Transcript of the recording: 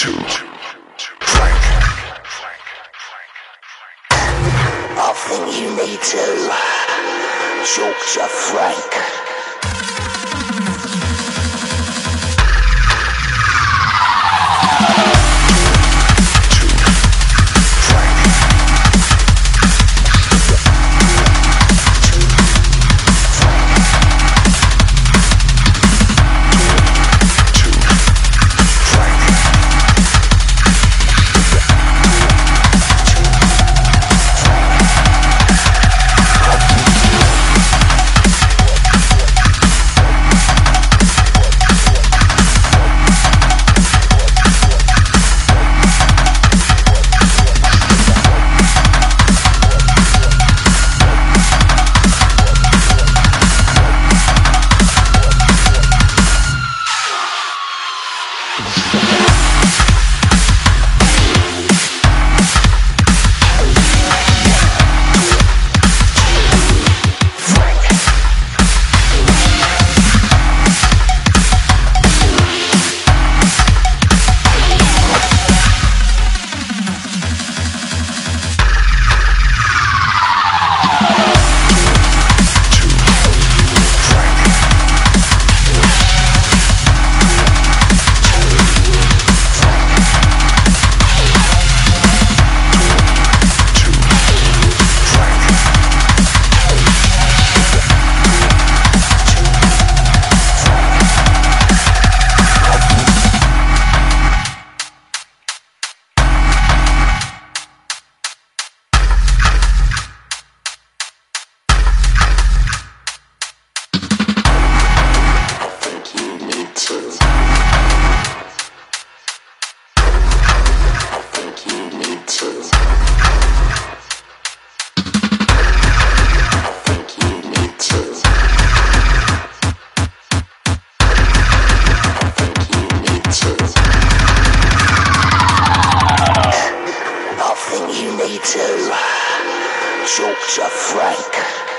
to Frank. I think you need to talk to Frank. I think you need to talk to Frank.